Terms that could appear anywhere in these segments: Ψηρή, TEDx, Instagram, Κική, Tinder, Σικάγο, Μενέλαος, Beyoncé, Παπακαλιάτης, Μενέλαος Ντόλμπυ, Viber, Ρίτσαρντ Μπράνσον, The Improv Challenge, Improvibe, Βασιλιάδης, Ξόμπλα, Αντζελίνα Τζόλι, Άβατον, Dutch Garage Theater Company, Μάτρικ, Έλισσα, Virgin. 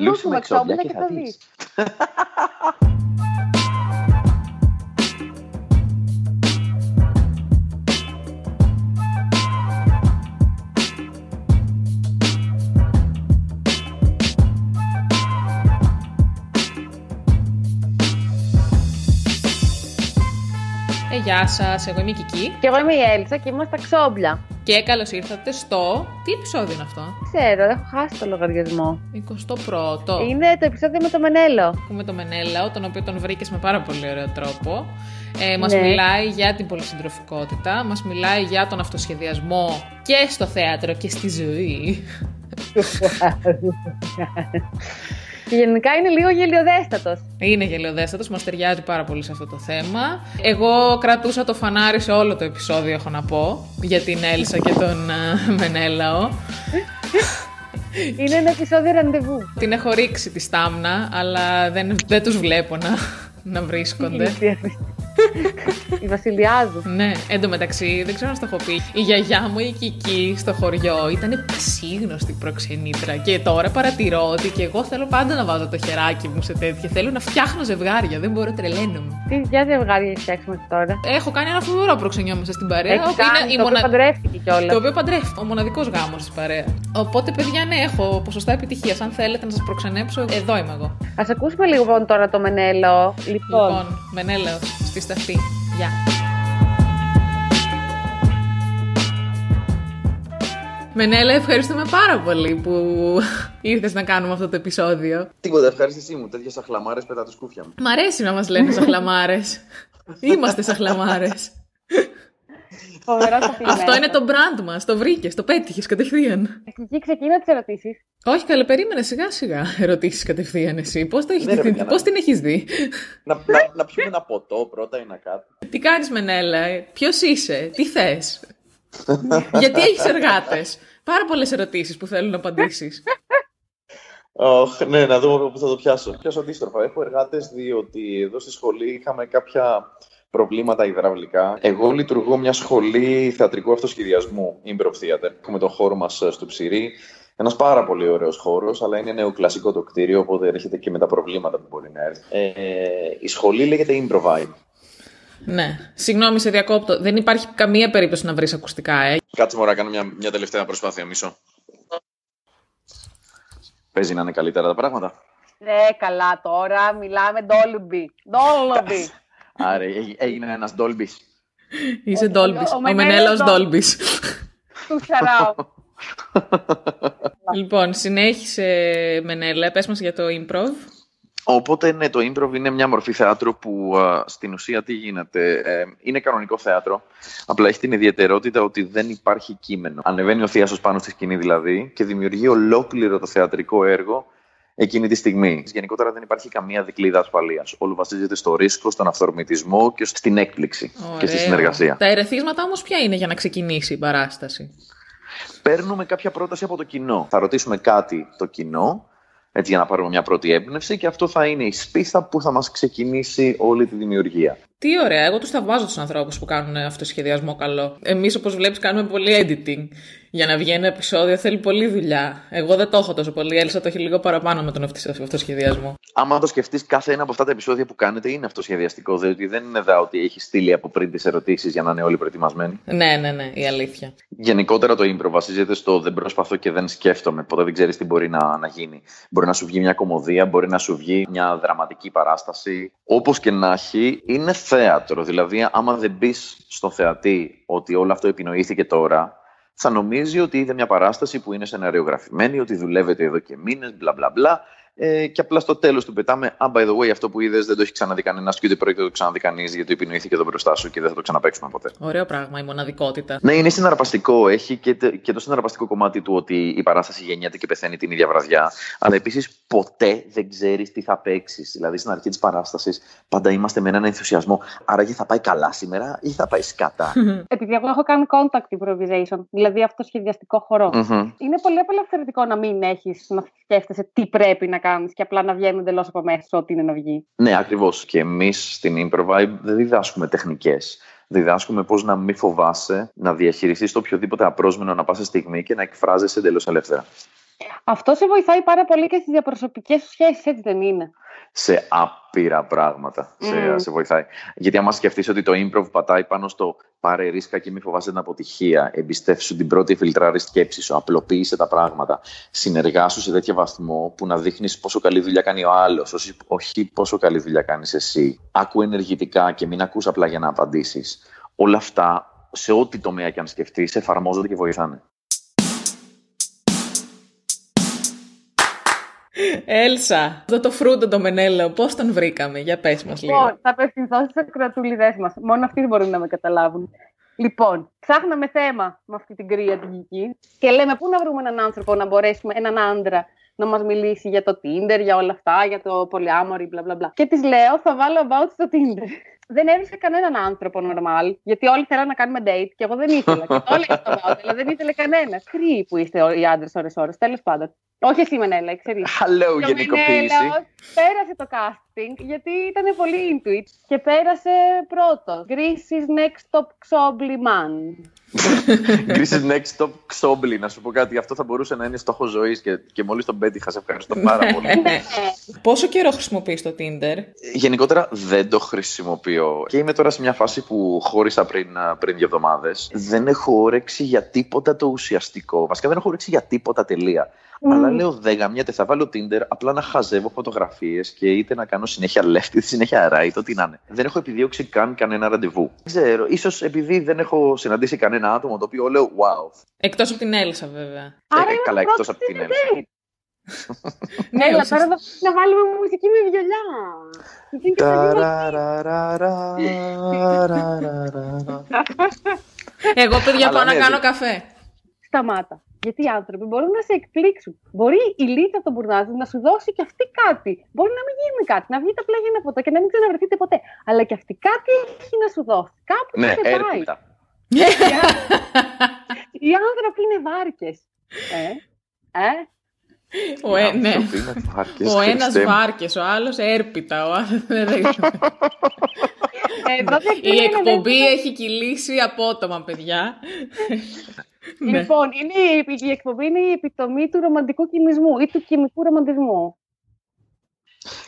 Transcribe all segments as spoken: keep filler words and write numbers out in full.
Λούσουμε Ξόμπλα και θα δεις. Ε, γεια σας, εγώ είμαι η Κική. Και εγώ είμαι η Έλισσα και είμαστε Ξόμπλα. Και καλώς ήρθατε στο... Τι επεισόδιο είναι αυτό? Ξέρω, έχω χάσει το λογαριασμό. εικοστό πρώτο. Είναι το επεισόδιο με το Μενέλαο. Με το Μενέλαο, τον οποίο τον βρήκες με πάρα πολύ ωραίο τρόπο. Ε, μας ναι. μιλάει για την πολυσυντροφικότητα, μας μιλάει για τον αυτοσχεδιασμό και στο θέατρο και στη ζωή. Και γενικά είναι λίγο γελιοδέστατος. Είναι γελιοδέστατος, μας ταιριάζει πάρα πολύ σε αυτό το θέμα. Εγώ κρατούσα το φανάρι σε όλο το επεισόδιο, έχω να πω, για την Έλισσα και τον uh, Μενέλαο. Είναι ένα επεισόδιο ραντεβού. Την έχω ρίξει τη στάμνα, αλλά δεν, δεν τους βλέπω να, να βρίσκονται. Η Βασιλιάδου. Ναι, εν τω μεταξύ, δεν ξέρω αν στο έχω πει. Η γιαγιά μου, η Κική, στο χωριό ήταν πασίγνωστη προξενήτρα. Και τώρα παρατηρώ ότι και εγώ θέλω πάντα να βάζω το χεράκι μου σε τέτοια. Θέλω να φτιάχνω ζευγάρια, δεν μπορώ, τρελαίνομαι. Τι για ζευγάρια φτιάξουμε τώρα? Έχω κάνει ένα φοβερό προξενιό μέσα στην παρέα. Έχει κάνει, το, μονα... οποίο παντρεύτηκε κιόλας. Το οποίο παντρεύτηκε. Ο μοναδικός γάμος της παρέα. Οπότε, παιδιά, ναι, έχω ποσοστά επιτυχίας. Αν θέλετε να σας προξενέψω, εδώ είμαι εγώ. Ας ακούσουμε λίγο λοιπόν, τώρα το Μενέλαο. Λοιπόν, λοιπόν Μενέλαο. Στη σταθή. Γεια. Μενέλα, ευχαριστούμε πάρα πολύ που ήρθες να κάνουμε αυτό το επεισόδιο. Τίποτα, ευχαριστησή μου. Τέτοιες αχλαμάρες πετά τους κούφια μου. Μ' αρέσει να μας λένε αχλαμάρες. Είμαστε αχλαμάρες. Αυτό είναι το brand μας. Το βρήκες, το πέτυχες κατευθείαν. Εκεί ξεκίνα τις ερωτήσεις. Όχι, καλέ, περίμενε σιγά σιγά ερωτήσεις κατευθείαν εσύ. Πώς, το έχεις ναι, δει, ρε, πώς να... την έχεις δει? Να, να, να πιούμε ένα ποτό πρώτα ή να κάτι. Τι κάνεις Μενέλα, ποιος είσαι, τι θες? Γιατί έχεις εργάτες? Πάρα πολλές ερωτήσεις που θέλουν να απαντήσεις. Oh, ναι, να δούμε πού θα το πιάσω. Πιάσω αντίστροφα. Έχω εργάτες διότι εδώ στη σχολή είχαμε κάποια προβλήματα υδραυλικά. Εγώ λειτουργώ μια σχολή θεατρικού αυτοσχεδιασμού, Improv Theater. Έχουμε τον χώρο μας στο Ψηρή. Ένας πάρα πολύ ωραίος χώρος, αλλά είναι νεοκλασικό το κτίριο, οπότε έρχεται και με τα προβλήματα που μπορεί να έρθει. Ε, η σχολή λέγεται Improvibe. Ναι. Συγγνώμη, σε διακόπτω. Δεν υπάρχει καμία περίπτωση να βρεις ακουστικά, ε. Κάτσε μωρά, κάνω μια, μια τελευταία προσπάθεια, μισό. Παίζει να είναι καλύτερα τα πράγματα. Ναι, καλά τώρα. Μιλάμε ντόλουμπι. Ντόλουμπι. Άρα έγινε ένας ντόλμπις. Είσαι ντόλμπις. Ο Μενέλαος ντόλμπις. Του χαράω. Λοιπόν, συνέχισε Μενέλα. Πες μας για το improv. Οπότε, ναι, το improv είναι μια μορφή θεάτρου που α, στην ουσία τι γίνεται. Ε, είναι κανονικό θέατρο, απλά έχει την ιδιαιτερότητα ότι δεν υπάρχει κείμενο. Ανεβαίνει ο θίασος πάνω στη σκηνή δηλαδή και δημιουργεί ολόκληρο το θεατρικό έργο εκείνη τη στιγμή. Γενικότερα δεν υπάρχει καμία δικλείδα ασφαλείας. Όλο βασίζεται στο ρίσκο, στον αυθορμητισμό και στην έκπληξη. Ωραία. Και στη συνεργασία. Τα ερεθίσματα όμως ποια είναι για να ξεκινήσει η παράσταση? Παίρνουμε κάποια πρόταση από το κοινό. Θα ρωτήσουμε κάτι το κοινό, έτσι, για να πάρουμε μια πρώτη έμπνευση και αυτό θα είναι η σπίθα που θα μας ξεκινήσει όλη τη δημιουργία. Τι ωραία, εγώ τους θαυμάζω τους ανθρώπους που κάνουν αυτοσχεδιασμό καλό. Εμείς, όπως βλέπεις, κάνουμε πολύ editing. Για να βγει ένα επεισόδιο θέλει πολλή δουλειά. Εγώ δεν το έχω τόσο πολύ, η Έλισσα το έχει λίγο παραπάνω με τον αυτοσχεδιασμό. Άμα το σκεφτείς, κάθε ένα από αυτά τα επεισόδια που κάνετε είναι αυτοσχεδιαστικό, διότι δεν είναι εδώ ότι έχει στείλει από πριν τις ερωτήσεις για να είναι όλοι προετοιμασμένοι. Ναι, ναι, ναι, η αλήθεια. Γενικότερα το improv βασίζεται στο δεν προσπαθώ και δεν σκέφτομαι. Ποτέ δεν ξέρεις τι μπορεί να, να γίνει. Μπορεί να σου βγει μια κωμωδία, μπορεί να σου βγει μια δραματική παράσταση. Όπως και να έχει, είναι θέατρο. Δηλαδή, άμα δεν πεις στον θεατή ότι όλο αυτό επινοήθηκε τώρα, θα νομίζει ότι είδε μια παράσταση που είναι σεναριογραφημένη, ότι δουλεύεται εδώ και μήνες, μπλα μπλα μπλα. Ε, και απλά στο τέλος του πετάμε. Ah, by the way, αυτό που είδες δεν το έχει ξαναδεί κανένας και ούτε πρόκειται να το ξαναδεί κανείς, γιατί επινοήθηκε εδώ μπροστά σου και δεν θα το ξαναπαίξουμε ποτέ. Ωραίο πράγμα, η μοναδικότητα. Ναι, είναι συναρπαστικό. Έχει και το, και το συναρπαστικό κομμάτι του ότι η παράσταση γεννιέται και πεθαίνει την ίδια βραδιά. Αλλά επίσης ποτέ δεν ξέρεις τι θα παίξεις. Δηλαδή στην αρχή της παράστασης πάντα είμαστε με έναν ενθουσιασμό. Άραγε θα πάει καλά σήμερα ή θα πάει σκατά. Επειδή εγώ έχω κάνει contact improvisation, δηλαδή αυτοσχεδιαστικό χορό. Mm-hmm. Είναι πολύ απελευθερωτικό να μην έχεις να σκέφτεσαι τι πρέπει να κάνεις και απλά να βγαίνουν εντελώς από μέσα ό,τι είναι να βγει. Ναι, ακριβώς. Και εμείς στην Improvibe δεν διδάσκουμε τεχνικές. Διδάσκουμε πώς να μην φοβάσαι, να διαχειριστείς το οποιοδήποτε απρόσμενο ανά πάσα στιγμή και να εκφράζεσαι εντελώς ελεύθερα. Αυτό σε βοηθάει πάρα πολύ και στις διαπροσωπικές σχέσεις, έτσι δεν είναι? Σε άπειρα πράγματα mm. σε, σε βοηθάει. Γιατί άμα σκεφτείς ότι το improv πατάει πάνω στο πάρε ρίσκα και μη φοβάσαι την αποτυχία, εμπιστεύσου την πρώτη φιλτράρη σκέψη σου, απλοποίησε τα πράγματα, συνεργάσου σε τέτοιο βαθμό που να δείχνεις πόσο καλή δουλειά κάνει ο άλλος, όχι πόσο καλή δουλειά κάνεις εσύ. Άκου ενεργητικά και μην ακούς απλά για να απαντήσεις. Όλα αυτά, σε ό,τι τομέα και αν σκεφτείς, εφαρμόζονται και βοηθάνε. Έλσα, εδώ το φρούτο το Μενέλαο, πώς τον βρήκαμε? Για πες μας λίγο. Λοιπόν, θα απευθυνθώ στις ακροατούλιδες μας. Μόνο αυτοί μπορούν να με καταλάβουν. Λοιπόν, ψάχναμε θέμα με αυτή την κρύα την Κική και λέμε πού να βρούμε έναν άνθρωπο να μπορέσουμε, έναν άντρα, να μας μιλήσει για το Tinder, για όλα αυτά, για το πολυάμορι, μπλα μπλα μπλα. Και της λέω, θα βάλω about στο Tinder. Δεν έβρισε κανέναν άνθρωπο normal, γιατί όλοι θέλαν να κάνουμε date και εγώ δεν ήθελα. Και το έλεγα στο about, αλλά δεν ήθελε κανένα. Κρύοι που είστε οι άντρες ώρες-ώρες, τέλος πάντων. Όχι εσύ, Μενέλα, ξέρεις. Hello, γενικοποίηση. Πέρασε το casting, γιατί ήταν πολύ intuit και πέρασε πρώτο. Greece is next top Ξόμπλη man. Greece is next top Ξόμπλη, να σου πω κάτι. Αυτό θα μπορούσε να είναι στόχο ζωής και, και μόλις τον πέτυχα. Σε ευχαριστώ πάρα πολύ. Πόσο καιρό χρησιμοποιείς το Tinder? Γενικότερα δεν το χρησιμοποιώ. Και είμαι τώρα σε μια φάση που χώρισα πριν, πριν δύο εβδομάδες. Δεν έχω όρεξη για τίποτα το ουσιαστικό. Βασικά δεν έχω όρεξη για τίποτα τελεία. Mm. Αλλά λέω δε γαμιάται, θα βάλω Tinder απλά να χαζεύω φωτογραφίες και είτε να κάνω συνέχεια left είτε συνέχεια right, ό,τι να είναι. Δεν έχω επιδίωξει καν κανένα ραντεβού. Δεν ξέρω, ίσως επειδή δεν έχω συναντήσει κανένα άτομο το οποίο λέω wow. Εκτός από την Έλισσα, βέβαια. Άρα, ε, καλά, εκτός από την Έλισσα. Ναι, αλλά τώρα θα να βάλουμε μουσική με βιολιά. Εγώ, παιδιά, πάω να κάνω καφέ. Σταμάτα. Γιατί οι άνθρωποι μπορούν να σε εκπλήξουν. Μπορεί η λύτα από τον μπουρνάζι να σου δώσει και αυτή κάτι. Μπορεί να μην γίνει κάτι, να βγείτε απλά για ένα φωτό και να μην ξαναβρεθείτε ποτέ. Αλλά και αυτή κάτι έχει να σου δώσει. Κάπου ναι, σε πάει. Οι άνθρωποι είναι βάρκες. Ε, ε. Ο, ε, ναι. Βάρκες, ο ένας βάρκες, ο άλλος έρπιτα. Ο άλλος... Η εκπομπή έχει κυλήσει απότομα, παιδιά. Λοιπόν, είναι, η εκπομπή είναι η επιτομή του ρομαντικού κινησμού ή του κινικού ρομαντισμού.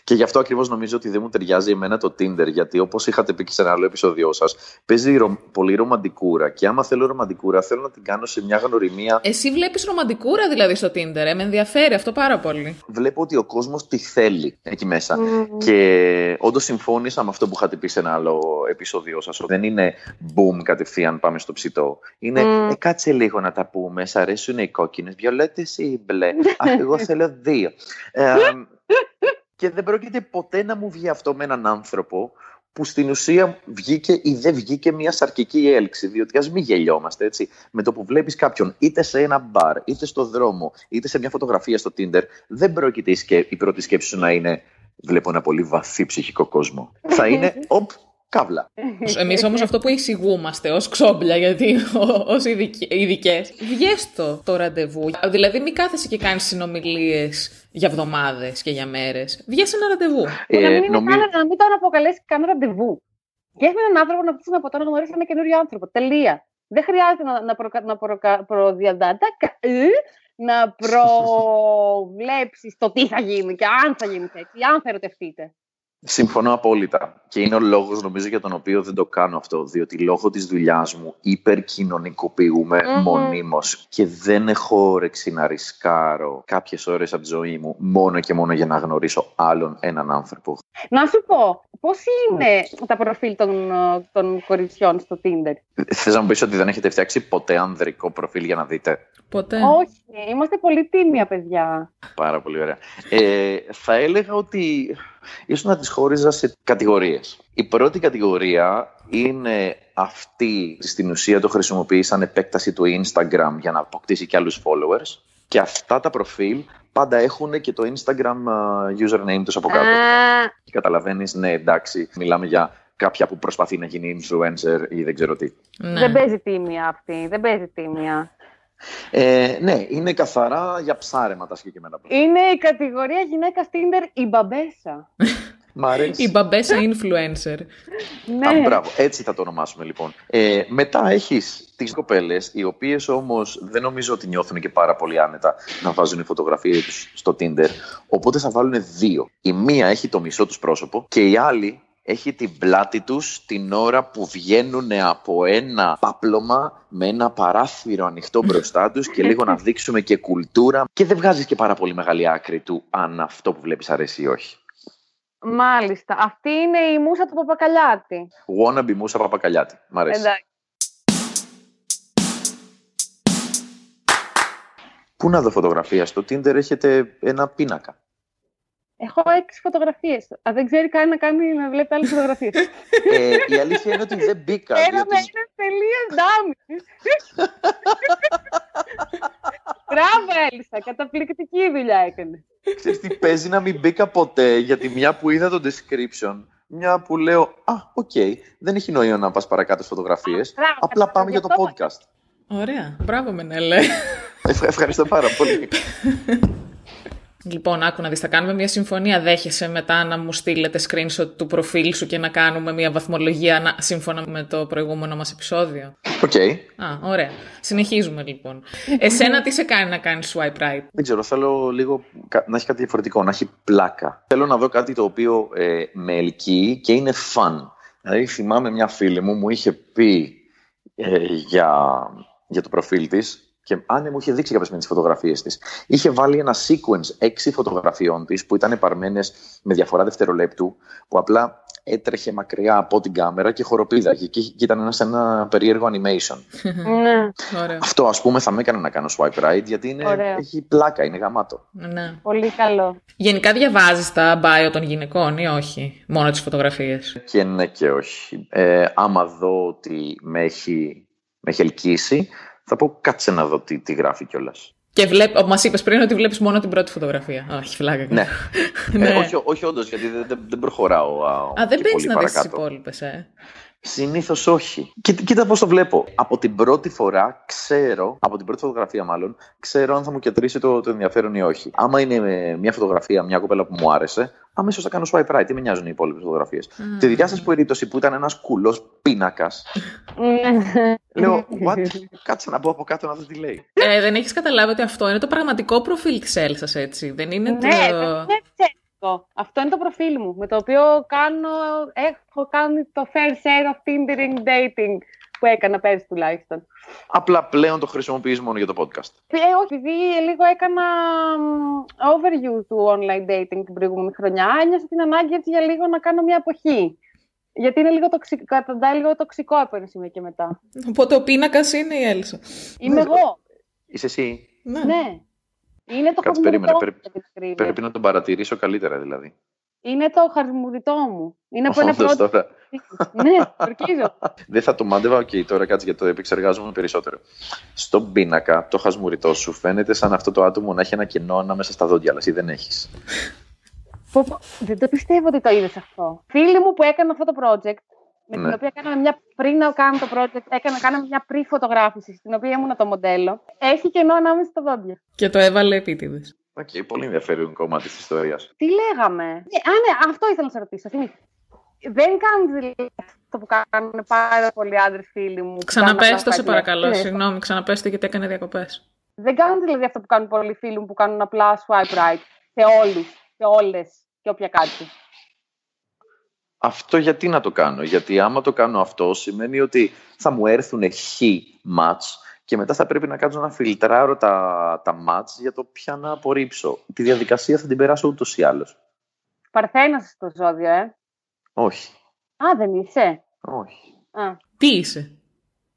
Και γι' αυτό ακριβώς νομίζω ότι δεν μου ταιριάζει εμένα το Tinder, γιατί όπως είχατε πει και σε ένα άλλο επεισόδιο σας, παίζει ρο... πολύ ρομαντικούρα. Και άμα θέλω ρομαντικούρα, θέλω να την κάνω σε μια γνωριμία. Εσύ βλέπεις ρομαντικούρα δηλαδή στο Tinder, ε? Με ενδιαφέρει αυτό πάρα πολύ. Βλέπω ότι ο κόσμος τη θέλει εκεί μέσα. Mm. Και όντως συμφώνησα με αυτό που είχατε πει σε ένα άλλο επεισόδιο σας, ότι δεν είναι boom κατευθείαν πάμε στο ψητό. Είναι mm. ε, κάτσε λίγο να τα πούμε. Σ' αρέσουν οι κόκκινες βιολέτες ή μπλε? Αχ, εγώ θέλω δύο. Ε, Και δεν πρόκειται ποτέ να μου βγει αυτό με έναν άνθρωπο που στην ουσία βγήκε ή δεν βγήκε μια σαρκική έλξη. Διότι ας μην γελιόμαστε, έτσι. Με το που βλέπεις κάποιον είτε σε ένα μπαρ, είτε στο δρόμο, είτε σε μια φωτογραφία στο Tinder, δεν πρόκειται η πρώτη σκέψη σου να είναι «Βλέπω ένα πολύ βαθύ ψυχικό κόσμο». Θα είναι «Οπ, καύλα». Εμείς όμως αυτό που εισηγούμαστε ως Ξόμπλια, γιατί ως ειδικές, βγες το ραντεβού. Δηλαδή μην κάθεσαι και κάνεις συνομιλίες για εβδομάδες και για μέρες. Βγες ένα ραντεβού. Ε, να, μην νομί... κανένα, να μην τον αποκαλέσει καν ραντεβού. Βγες με έναν άνθρωπο να πεις από τώρα να γνωρίσεις ένα καινούριο άνθρωπο. Τελεία. Δεν χρειάζεται να, να, προ, να, προ, προδιαντά, να προβλέψεις το τι θα γίνει και αν θα γίνει σεξ ή αν θα ερωτευτείτε. Συμφωνώ απόλυτα. Και είναι ο λόγος, νομίζω, για τον οποίο δεν το κάνω αυτό. Διότι λόγω της δουλειάς μου υπερκοινωνικοποιούμε mm-hmm. μονίμως. Και δεν έχω όρεξη να ρισκάρω κάποιες ώρες από τη ζωή μου μόνο και μόνο για να γνωρίσω άλλον έναν άνθρωπο. Να σου πω, πώς είναι mm. τα προφίλ των, των κοριτσιών στο Tinder? Θες να μου πεις ότι δεν έχετε φτιάξει ποτέ ανδρικό προφίλ για να δείτε? Ποτέ. Όχι, είμαστε πολύ τίμια παιδιά. Πάρα πολύ ωραία. Ε, θα έλεγα ότι ίσως να τις χώριζα σε κατηγορίες. Η πρώτη κατηγορία είναι αυτή, στην ουσία το χρησιμοποιεί σαν επέκταση του Instagram για να αποκτήσει και άλλους followers. Και αυτά τα προφίλ πάντα έχουν και το Instagram username τους από κάτω. Ah. Και καταλαβαίνεις, ναι εντάξει, μιλάμε για κάποια που προσπαθεί να γίνει influencer ή δεν ξέρω τι. Ναι. Δεν παίζει τίμια αυτή, δεν παίζει τίμια. Ε, ναι, είναι καθαρά για ψάρεμα τα συγκεκριμένα πράγματα. Είναι η κατηγορία γυναίκα Tinder η μπαμπέσα. Η μπαμπέσα influencer. Ναι. Α, μπράβο, έτσι θα το ονομάσουμε λοιπόν. Ε, μετά έχεις τις κοπέλες, οι οποίες όμως δεν νομίζω ότι νιώθουν και πάρα πολύ άνετα να βάζουν οι φωτογραφίες τους στο Tinder. Οπότε θα βάλουν δύο. Η μία έχει το μισό τους πρόσωπο και η άλλη έχει την πλάτη τους την ώρα που βγαίνουν από ένα πάπλωμα με ένα παράθυρο ανοιχτό μπροστά τους και λίγο να δείξουμε και κουλτούρα. Και δεν βγάζεις και πάρα πολύ μεγάλη άκρη του αν αυτό που βλέπεις αρέσει ή όχι. Μάλιστα. Αυτή είναι η μούσα του Παπακαλιάτη. Wannabe μούσα Παπακαλιάτη. Μ' αρέσει. Εντάξει. Πού να δω φωτογραφία? Στο Tinder έχετε ένα πίνακα. Έχω έξι φωτογραφίες. Α, δεν ξέρει κανένα να κάνει να βλέπει άλλες φωτογραφίες. ε, η αλήθεια είναι ότι δεν μπήκα. Ένα διότι... με είναι τελείως ντάμι. Μπράβο, Έλισσα. Καταπληκτική δουλειά έκανε. Ξέρεις τι παίζει να μην μπήκα ποτέ, γιατί μια που είδα το description, μια που λέω, α, οκ, okay, δεν έχει νόημα να πας παρακάτω στις φωτογραφίες. Μπράβο, απλά πάμε για το podcast. Ωραία. Μπράβο, Μενέλε. Ευχα, ευχαριστώ πάρα πολύ. Λοιπόν, άκου να δεις, θα κάνουμε μια συμφωνία. Δέχεσαι μετά να μου στείλετε screenshot του προφίλ σου και να κάνουμε μια βαθμολογία σύμφωνα με το προηγούμενο μας επεισόδιο? Οκ. Okay. Α, ωραία. Συνεχίζουμε λοιπόν. Εσένα τι σε κάνει να κάνεις swipe right? Δεν ξέρω, θέλω λίγο να έχει κάτι διαφορετικό, να έχει πλάκα. Θέλω να δω κάτι το οποίο ε, με ελκύει και είναι fun. Δηλαδή θυμάμαι μια φίλη μου, μου είχε πει ε, για, για το προφίλ της. Και αν μου είχε δείξει κάποιες με τις φωτογραφίες της, είχε βάλει ένα sequence έξι φωτογραφιών της που ήταν παρμένες με διαφορά δευτερολέπτου, που απλά έτρεχε μακριά από την κάμερα και χοροπήδαγε και ήταν ένα σαν ένα περίεργο animation. Ναι. Αυτό ας πούμε θα με έκανε να κάνω swipe right, γιατί είναι, έχει πλάκα, είναι γαμάτο. Ναι. Πολύ καλό. Γενικά διαβάζεις τα bio των γυναικών ή όχι? Μόνο τις φωτογραφίες? Και ναι και όχι. Ε, άμα δω ότι με έχει, με έχει ελκύσει, θα πω κάτσε να δω τι, τι γράφει κιόλας. Και βλέπ, μας είπες πριν ότι βλέπεις μόνο την πρώτη φωτογραφία. Όχι, φλάκα. Ναι. ναι. Ε, όχι, όχι όντως, γιατί δεν, δεν προχωράω. Α, δεν παίρνεις να δεις τις υπόλοιπες, ε. Συνήθως όχι. Κοίτα, κοίτα πώς το βλέπω. Από την πρώτη φορά ξέρω, από την πρώτη φωτογραφία μάλλον, ξέρω αν θα μου κεντρήσει το, το ενδιαφέρον ή όχι. Άμα είναι μια φωτογραφία, μια κοπέλα που μου άρεσε, αμέσως θα κάνω swipe right. Τι με νοιάζουν οι υπόλοιπες φωτογραφίες. Mm. Τη δικιά σας περίπτωση που ήταν ένας κουλός πίνακας. Λέω, what? Κάτσε να μπω από κάτω να δω τι λέει. Ε, δεν έχεις καταλάβει ότι αυτό είναι το πραγματικό προφίλ της Έλισσας, έτσι? Δεν είναι το. Αυτό είναι το προφίλ μου, με το οποίο κάνω, έχω κάνει το fair share of Tindering dating που έκανα πέρυσι τουλάχιστον. Απλά πλέον το χρησιμοποιείς μόνο για το podcast? Ε, όχι, επειδή λίγο έκανα overuse του online dating την προηγούμενη χρονιά, ένιωσα την ανάγκη έτσι για λίγο να κάνω μια αποχή. Γιατί είναι λίγο τοξικό, καταντάει λίγο τοξικό από ένα σημείο και μετά. Οπότε ο πίνακας είναι η Έλισσα. Είμαι ναι, εγώ. Είσαι εσύ. Ναι. ναι. Είναι το Κάτσε, περίμενε, πρέπει, πρέπει να τον παρατηρήσω καλύτερα δηλαδή. Είναι το χαρμουριτό μου. Είναι από ένα πρώτο. Τώρα. ναι, ορκίζω. Δεν θα το μάντευα, οκ, okay, τώρα κάτσε γιατί το επεξεργάζομαι περισσότερο. Στον πίνακα, το χασμουριτό σου φαίνεται σαν αυτό το άτομο να έχει ένα κενό ανάμεσα στα δόντια, αλλά εσύ δεν έχεις. Δεν το πιστεύω ότι το είδες αυτό. Φίλοι μου που έκανα αυτό το project, με ναι. την οποία κάναμε μια, πριν να κάνω το project, έκανα, κάναμε μια πρι-φωτογράφηση, στην οποία ήμουν το μοντέλο. Έχει κενό ανάμεσα στα δόντια. Και το έβαλε επίτηδες. Οκ, okay, πολύ ενδιαφέρον κομμάτι της ιστορίας. Τι λέγαμε. Α, ναι, αυτό ήθελα να σε ρωτήσω. Δεν κάνεις αυτό που κάνουν πάρα πολλοί άντρες φίλοι μου. Ξαναπέστε, σε παρακαλώ. Ναι. Συγγνώμη, ξαναπέστε γιατί έκανε διακοπές. Δεν κάνουν δηλαδή αυτό που κάνουν πολλοί φίλοι μου που κάνουν απλά swipe right σε όλους, σε όλες και όποια κάτι. Αυτό γιατί να το κάνω? Γιατί άμα το κάνω αυτό σημαίνει ότι θα μου έρθουν χι match και μετά θα πρέπει να κάτσω να φιλτράρω τα, τα match για το ποια να απορρίψω. Τη διαδικασία θα την περάσω ούτως ή άλλως. Παρθένας στο ζώδιο, ε. Όχι. Α, δεν είσαι. Όχι. Α. Τι είσαι?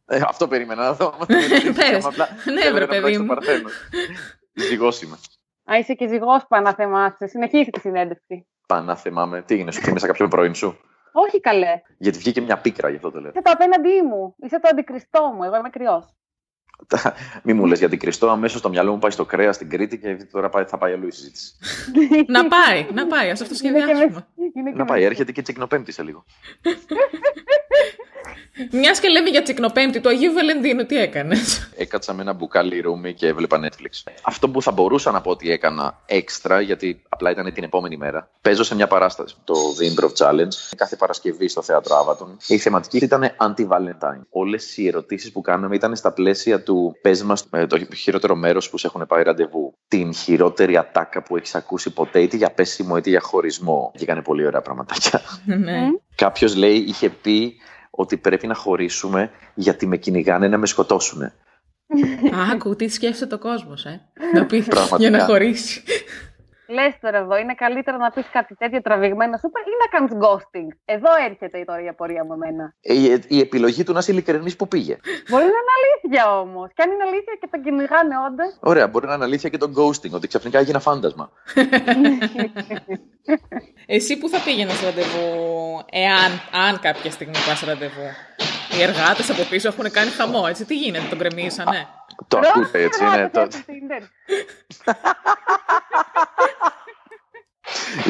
Ε, αυτό περίμενα να δω. Πες. Ναι, βρε παιδί μου. Ζυγός είμαι. Α, είσαι και ζυγός, παναθεμάσαι. Συνεχίζει τη συνέντευξη. Παναθεμάμαι. Τι έγινε, σου θύμισα κάποιο πρώην σου? Όχι καλέ. Γιατί βγήκε μια πίκρα, γι' αυτό το λέω. Είσαι το απέναντί μου. Είσαι το αντικριστό μου. Εγώ είμαι κρυός. Μη μου λες για αντικριστό. Αμέσως το μυαλό μου πάει στο κρέας, στην Κρήτη και τώρα θα πάει αλλού η συζήτηση. να πάει, να πάει. Ας αυτό σχεδιάσουμε. να πάει, έρχεται και τσικνοπέμπτη σε λίγο. Μιας και λέμε για τσικνοπέμπτη του Αγίου Βαλεντίνου, τι έκανες? Έκατσα με ένα μπουκάλι ρούμι και έβλεπα Netflix. Αυτό που θα μπορούσα να πω ότι έκανα έξτρα, γιατί απλά ήταν την επόμενη μέρα. Παίζω σε μια παράσταση, το The Improv Challenge, κάθε Παρασκευή στο θέατρο Άβατον. Η θεματική ήταν anti-Valentine. Όλες οι ερωτήσεις που κάναμε ήταν στα πλαίσια του πες μας το χειρότερο μέρος που σε έχουν πάει ραντεβού. Την χειρότερη ατάκα που έχεις ακούσει ποτέ, είτε για πέσιμο είτε για χωρισμό. Και έκανε πολύ ωραία πραγματάκια. Κάποιος λέει, είχε πει ότι πρέπει να χωρίσουμε γιατί με κυνηγάνε να με σκοτώσουνε. Άκου, τι σκέφτεται ο κόσμος, ε. Να πει για να χωρίσει. Λες τώρα εδώ, είναι καλύτερα να πεις κάτι τέτοιο τραβηγμένο σούπερ ή να κάνεις ghosting. Εδώ έρχεται η τώρα η απορία μου εμένα. Η, η επιλογή του να είσαι ειλικρινής που πήγε. Μπορεί να είναι αλήθεια όμως. Και αν είναι αλήθεια και τον κυνηγάνε όντως. Ωραία, μπορεί να είναι αλήθεια και τον ghosting, ότι ξαφνικά έγινε φάντασμα. Εσύ που θα πήγαινες ραντεβού, εάν αν κάποια στιγμή πας ραντεβού? Οι εργάτες από πίσω έχουν κάνει χαμό, έτσι. Τι γίνεται, τον κρεμίσανε? Το ακούτε, έτσι είναι.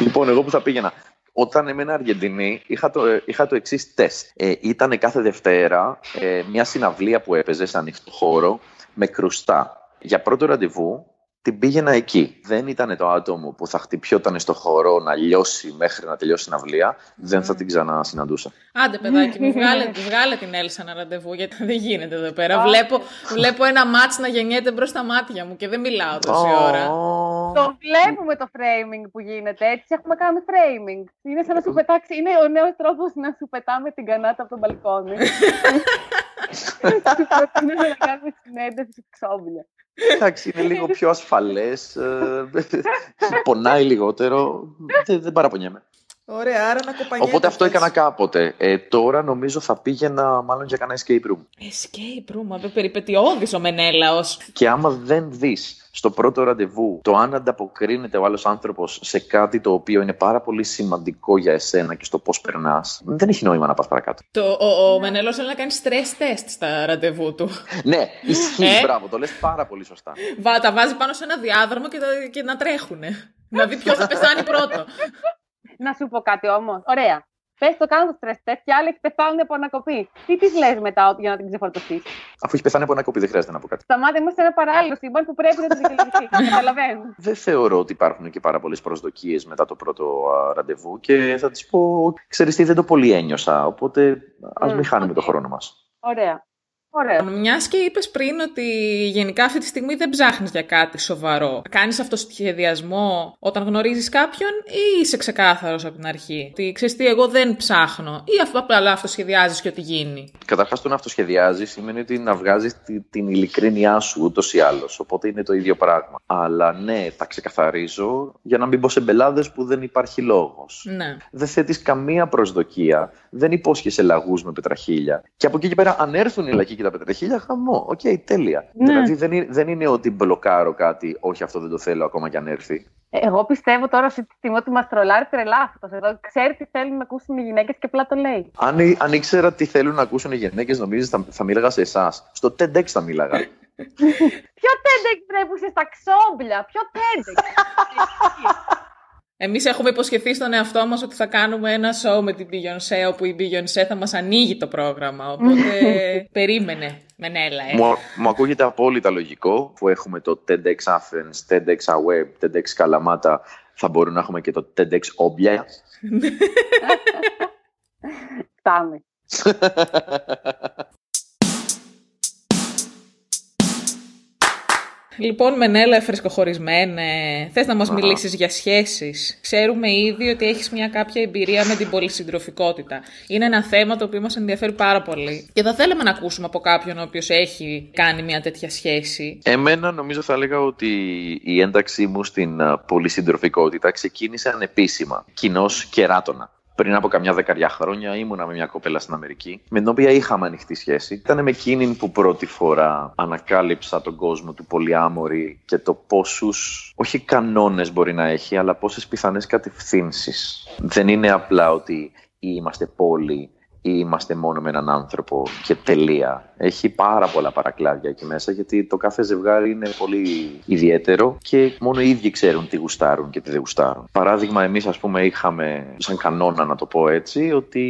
Λοιπόν, εγώ που θα πήγαινα. Όταν έμενα Αργεντινή, είχα το, είχα το εξής τεστ. Ε, Ήτανε κάθε Δευτέρα ε, μια συναυλία που έπαιζε σε ανοιχτό χώρο με κρουστά. Για πρώτο ραντεβού την πήγαινα εκεί. Δεν ήταν το άτομο που θα χτυπιόταν στο χώρο να λιώσει μέχρι να τελειώσει η συναυλία. Δεν θα την ξανασυναντούσα. Άντε, παιδάκι μου, βγάλε, βγάλε την Έλισσα ένα ραντεβού, γιατί δεν γίνεται εδώ πέρα. βλέπω, βλέπω ένα μάτς να γεννιέται μπρος στα μάτια μου και δεν μιλάω τόση ώρα. Το βλέπουμε το framing που γίνεται. Έτσι έχουμε κάνει framing. Είναι σαν να σου πετάξει. Είναι ο νέος τρόπος να σου πετάμε την κανάτα από τον μπαλκόνι. Σου προτείνω να κάνουμε συνέντευξη Ξόμπλα. Εντάξει, είναι λίγο πιο ασφαλές, πονάει λιγότερο, δεν παραπονιέμαι. Ωραία, άρα να κοπανιέται. Οπότε αυτό έκανα κάποτε. Ε, τώρα νομίζω θα πήγαινα μάλλον για κανένα escape room. Escape room, απ' περιπετειώδης ο Μενέλαος. Και άμα δεν δεις στο πρώτο ραντεβού το αν ανταποκρίνεται ο άλλος άνθρωπος σε κάτι το οποίο είναι πάρα πολύ σημαντικό για εσένα και στο πώς περνάς, δεν έχει νόημα να πας παρακάτω. Το, ο ο Μενέλαος θέλει να κάνει stress test στα ραντεβού του. Ναι, ισχύει, ε? Μπράβο, το λες πάρα πολύ σωστά. Βα, τα βάζει πάνω σε ένα διάδρομο και, τα, και να τρέχουνε. Να δει ποιος θα πεθάνει πρώτο. Να σου πω κάτι όμως. Ωραία. Πες το κάνω το stress test και άλλοι πεθάνουν από ανακοπή. Τι τη λες μετά για να την ξεφορτωθείς? Αφού έχει πεθάνει από ανακοπή, δεν χρειάζεται να πω κάτι. Σταμάτα, είμαστε ένα παράλληλο σύμπαν που πρέπει να το δικαιολογηθεί. Καταλαβαίνω. Δεν θεωρώ ότι υπάρχουν και πάρα πολλές προσδοκίες μετά το πρώτο α, ραντεβού και θα της πω, ξέρεις τι, δεν το πολύ ένιωσα. Οπότε ας μην mm, χάνουμε okay. το χρόνο μας. Ωραία. Ωραία. Μιας και είπες πριν ότι γενικά αυτή τη στιγμή δεν ψάχνεις για κάτι σοβαρό. Κάνεις αυτοσχεδιασμό όταν γνωρίζεις κάποιον ή είσαι ξεκάθαρος από την αρχή? Τι ξέρεις τι, εγώ δεν ψάχνω. Ή απλά αυτοσχεδιάζεις και ό,τι γίνει? Καταρχάς, το να αυτοσχεδιάζεις σημαίνει ότι να βγάζεις την ειλικρίνειά σου ούτως ή άλλως. Οπότε είναι το ίδιο πράγμα. Αλλά ναι, τα ξεκαθαρίζω για να μην μπω σε μπελάδες που δεν υπάρχει λόγος. Ναι. Δεν θέτεις καμία προσδοκία. Δεν υπόσχεσαι λαγούς με πετραχίλια. Και από εκεί και πέρα, αν έρθουν οι λαγοί τα πέντε χιλιάδες, χαμό. Οκ, okay, τέλεια. Ναι. Δηλαδή δεν είναι, δεν είναι ότι μπλοκάρω κάτι, όχι αυτό δεν το θέλω ακόμα κι αν έρθει. Εγώ πιστεύω τώρα αυτή τη στιγμή ότι μας τρολάρει τρελά αυτό εδώ. Ξέρει τι θέλουν να ακούσουν οι γυναίκες και απλά το λέει. Αν, αν ήξερα τι θέλουν να ακούσουν οι γυναίκες, νομίζεις θα, θα μίλαγα σε εσάς? Στο TEDx θα μίλαγα. Ποιο TEDx πρέπει που είσαι στα Ξόμπλα? Ποιο TEDx? Εμείς έχουμε υποσχεθεί στον εαυτό μας ότι θα κάνουμε ένα show με την Beyoncé, όπου η Beyoncé θα μας ανοίγει το πρόγραμμα. Οπότε περίμενε, Μενέλα. Ε. Μου, μου ακούγεται απόλυτα λογικό που έχουμε το TEDx Athens, TEDx Aweb, TEDx Καλαμάτα. Θα μπορούμε να έχουμε και το TEDx Όμπλια. Φτάμε. Λοιπόν, Μενέλα, φρεσκοχωρισμένε, θες να μας μιλήσεις για σχέσεις? Ξέρουμε ήδη ότι έχεις μια κάποια εμπειρία με την πολυσυντροφικότητα. Είναι ένα θέμα το οποίο μας ενδιαφέρει πάρα πολύ. Και θα θέλαμε να ακούσουμε από κάποιον ο οποίος έχει κάνει μια τέτοια σχέση. Εμένα νομίζω θα έλεγα ότι η ένταξή μου στην πολυσυντροφικότητα ξεκίνησε ανεπίσημα, κοινώς κεράτονα. Πριν από καμιά δεκαριά χρόνια ήμουνα με μια κοπέλα στην Αμερική, με την οποία είχαμε ανοιχτή σχέση. Ήταν με εκείνη που πρώτη φορά ανακάλυψα τον κόσμο του πολυάμορη και το πόσους, όχι κανόνες μπορεί να έχει, αλλά πόσες πιθανές κατευθύνσεις. Δεν είναι απλά ότι είμαστε πόλη είμαστε μόνο με έναν άνθρωπο και τελεία. Έχει πάρα πολλά παρακλάδια εκεί μέσα, γιατί το κάθε ζευγάρι είναι πολύ ιδιαίτερο και μόνο οι ίδιοι ξέρουν τι γουστάρουν και τι δεν γουστάρουν. Παράδειγμα, εμείς ας πούμε είχαμε σαν κανόνα, να το πω έτσι, ότι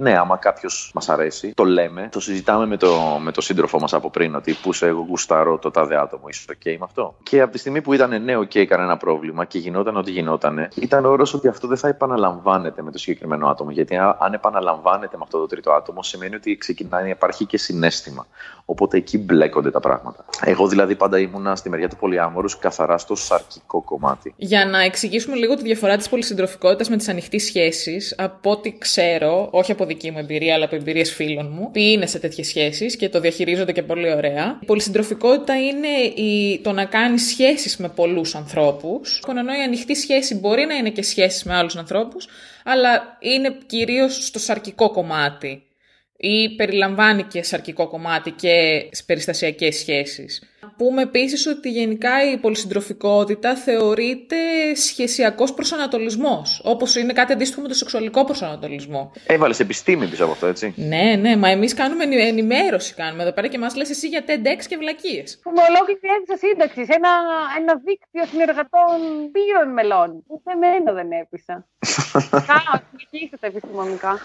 ναι, άμα κάποιος μας αρέσει, το λέμε, το συζητάμε με το, με το σύντροφό μας από πριν, ότι πού σε εγώ γουστάρω το τάδε άτομο, είσαι ok με αυτό. Και από τη στιγμή που ήταν ναι, ok, κανένα πρόβλημα και γινόταν ό,τι γινόταν, ήταν όρος ότι αυτό δεν θα επαναλαμβάνεται με το συγκεκριμένο άτομο. Γιατί αν επαναλαμβάνεται με αυτό το τρίτο άτομο, σημαίνει ότι ξεκινάει να υπάρχει και συναίσθημα. Οπότε εκεί μπλέκονται τα πράγματα. Εγώ δηλαδή πάντα ήμουνα στη μεριά του πολυάμορους, καθαρά στο σαρκικό κομμάτι. Για να εξηγήσουμε λίγο τη διαφορά της πολυσυντροφικότητας με τις ανοιχτές σχέσεις, από ό,τι ξέρω, όχι από δική μου εμπειρία, αλλά από εμπειρίες φίλων μου, που είναι σε τέτοιες σχέσεις και το διαχειρίζονται και πολύ ωραία. Η πολυσυντροφικότητα είναι η... το να κάνεις σχέσεις με πολλούς ανθρώπους. Ενώ η ανοιχτή σχέση μπορεί να είναι και σχέσεις με άλλους ανθρώπους, αλλά είναι κυρίως στο σαρκικό κομμάτι ή περιλαμβάνει και σαρκικό κομμάτι και περιστασιακές σχέσεις. Πούμε επίσης ότι γενικά η πολυσυντροφικότητα θεωρείται σχεσιακός προσανατολισμός, όπως είναι κάτι αντίστοιχο με το σεξουαλικό προσανατολισμό. Έβαλες επιστήμη πίσω από αυτό, έτσι. Ναι, ναι, μα εμείς κάνουμε ενημέρωση, κάνουμε εδώ πέρα και μας λες εσύ για TEDx και βλακίες. Με ολόκληρη αίθουσα σύνταξης, ένα, ένα δίκτυο συνεργατών πύρων μελών. Ούτε εμένα δεν έπεισα. Καλά, συνεχίστε τα επιστημονικά.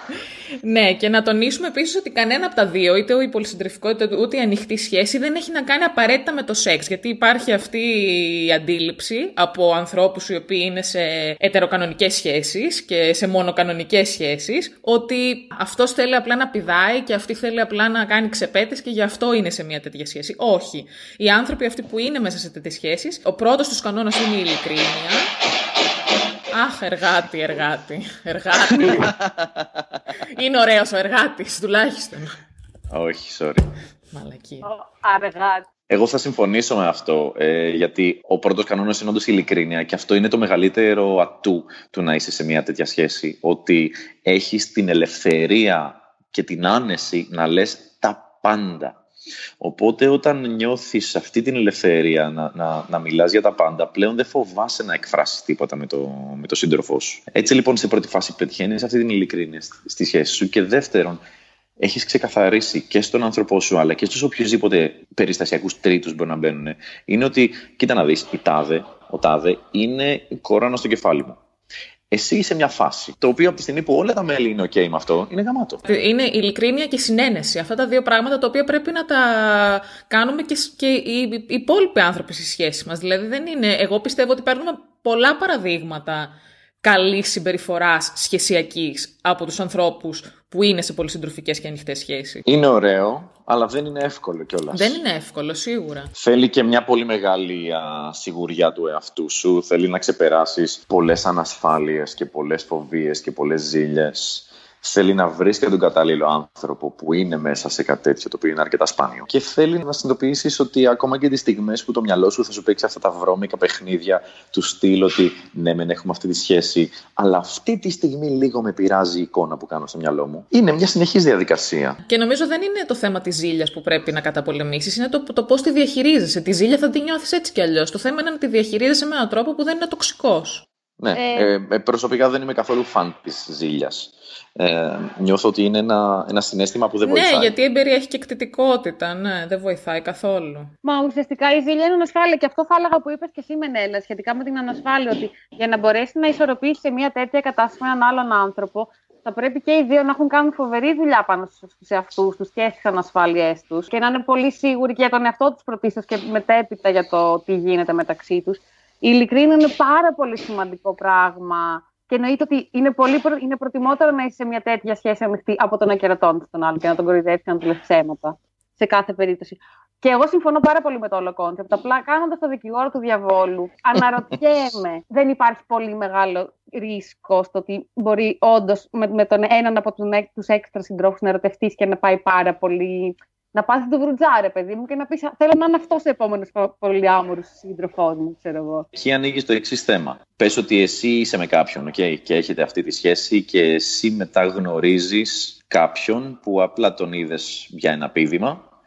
Ναι, και να τονίσουμε επίσης ότι κανένα από τα δύο, είτε η πολυσυντροφικότητα ούτε η ανοιχτή σχέση, δεν έχει να κάνει απαραίτητα με το σεξ, γιατί υπάρχει αυτή η αντίληψη από ανθρώπους οι οποίοι είναι σε ετεροκανονικές σχέσεις και σε μονοκανονικές σχέσεις, ότι αυτός θέλει απλά να πηδάει και αυτή θέλει απλά να κάνει ξεπέτες και γι' αυτό είναι σε μια τέτοια σχέση. Όχι. Οι άνθρωποι αυτοί που είναι μέσα σε τέτοιες σχέσεις, ο πρώτος τους κανόνας είναι η ειλικρίνεια. Αχ, εργάτη, εργάτη, εργάτη. Είναι ωραίος ο εργάτης, τουλάχιστον. Όχι, sorry. Μαλακία. Αργάτη. Εγώ θα συμφωνήσω με αυτό, ε, γιατί ο πρώτος κανόνας είναι όντως η ειλικρίνεια και αυτό είναι το μεγαλύτερο ατού του να είσαι σε μια τέτοια σχέση, ότι έχεις την ελευθερία και την άνεση να λες τα πάντα. Οπότε όταν νιώθεις αυτή την ελευθερία να, να, να μιλάς για τα πάντα, πλέον δεν φοβάσαι να εκφράσεις τίποτα με το, με το σύντροφό σου. Έτσι λοιπόν σε πρώτη φάση πετυχαίνεις αυτή την ειλικρίνεια στη σχέση σου και δεύτερον, έχεις ξεκαθαρίσει και στον άνθρωπό σου αλλά και στους οποιουσδήποτε περιστασιακούς τρίτους μπορεί να μπαίνουν, είναι ότι κοίτα να δεις, η τάδε, ο τάδε είναι η κορώνα στο κεφάλι μου. Εσύ είσαι μια φάση. Το οποίο από τη στιγμή που όλα τα μέλη είναι ok με αυτό, είναι γαμάτο. Είναι ειλικρίνεια και συνένεση. Αυτά τα δύο πράγματα τα οποία πρέπει να τα κάνουμε και, και οι υπόλοιποι άνθρωποι στη σχέση μας. Δηλαδή δεν είναι. Εγώ πιστεύω ότι παίρνουμε πολλά παραδείγματα καλής συμπεριφοράς σχεσιακής από τους ανθρώπους που είναι σε πολυσυντροφικές και ανοιχτές σχέσεις. Είναι ωραίο, αλλά δεν είναι εύκολο κιόλας. Δεν είναι εύκολο, σίγουρα. Θέλει και μια πολύ μεγάλη α, σιγουριά του εαυτού σου. Θέλει να ξεπεράσεις πολλές ανασφάλειες και πολλές φοβίες και πολλές ζήλιες. Θέλει να βρεις και τον κατάλληλο άνθρωπο που είναι μέσα σε κάτι τέτοιο, το οποίο είναι αρκετά σπάνιο. Και θέλει να συνειδητοποιήσεις ότι ακόμα και τις στιγμές που το μυαλό σου θα σου παίξει αυτά τα βρώμικα παιχνίδια του στυλ, ότι ναι, μεν έχουμε αυτή τη σχέση, αλλά αυτή τη στιγμή λίγο με πειράζει η εικόνα που κάνω στο μυαλό μου. Είναι μια συνεχής διαδικασία. Και νομίζω δεν είναι το θέμα της ζήλιας που πρέπει να καταπολεμήσεις, είναι το, το πώς τη διαχειρίζεσαι. Τη ζήλια θα τη νιώθεις έτσι κι αλλιώς. Το θέμα είναι να τη διαχειρίζεσαι με έναν τρόπο που δεν είναι τοξικός. Ναι, ε... Ε, προσωπικά δεν είμαι καθόλου φαν της ζήλιας. Ε, νιώθω ότι είναι ένα, ένα συναίσθημα που δεν ναι, βοηθάει. Ναι, γιατί η εμπειρία έχει και εκτιτικότητα. Ναι, δεν βοηθάει καθόλου. Μα ουσιαστικά η ζήλια είναι ανασφάλεια. Και αυτό θα έλεγα που είπες και εσύ, Μενέλα, σχετικά με την ανασφάλεια. Ότι για να μπορέσει να ισορροπήσει σε μια τέτοια κατάσταση με έναν άλλον άνθρωπο, θα πρέπει και οι δύο να έχουν κάνει φοβερή δουλειά πάνω στους εαυτούς τους και στις ανασφάλειές τους. Και να είναι πολύ σίγουροι και για τον εαυτό τους πρωτίστως και μετέπειτα για το τι γίνεται μεταξύ τους. Η ειλικρίνεια είναι πάρα πολύ σημαντικό πράγμα. Και εννοείται ότι είναι, πολύ προ... είναι προτιμότερο να είσαι σε μια τέτοια σχέση ανοιχτή από το να κερατώνεις τον άλλο και να τον κοροϊδέψεις και να του λες ψέματα σε κάθε περίπτωση. Και εγώ συμφωνώ πάρα πολύ με το όλο κόνσεπτ. Απλά κάνοντας το δικηγόρο του διαβόλου, αναρωτιέμαι, δεν υπάρχει πολύ μεγάλο ρίσκο στο ότι μπορεί όντως με, με τον έναν από τους έξτρα συντρόφους να ερωτευτείς και να πάει πάρα πολύ. Να πάθεις το βρουτζάρε, παιδί μου, και να πεις θέλω να είναι αυτός ο επόμενος πολυάμορφος σύντροφός μου, ξέρω εγώ. Εκεί ανοίγεις το εξής θέμα. Πες ότι εσύ είσαι με κάποιον, okay, και έχετε αυτή τη σχέση και εσύ μετά γνωρίζεις κάποιον που απλά τον είδες για ένα πήδημα, mm.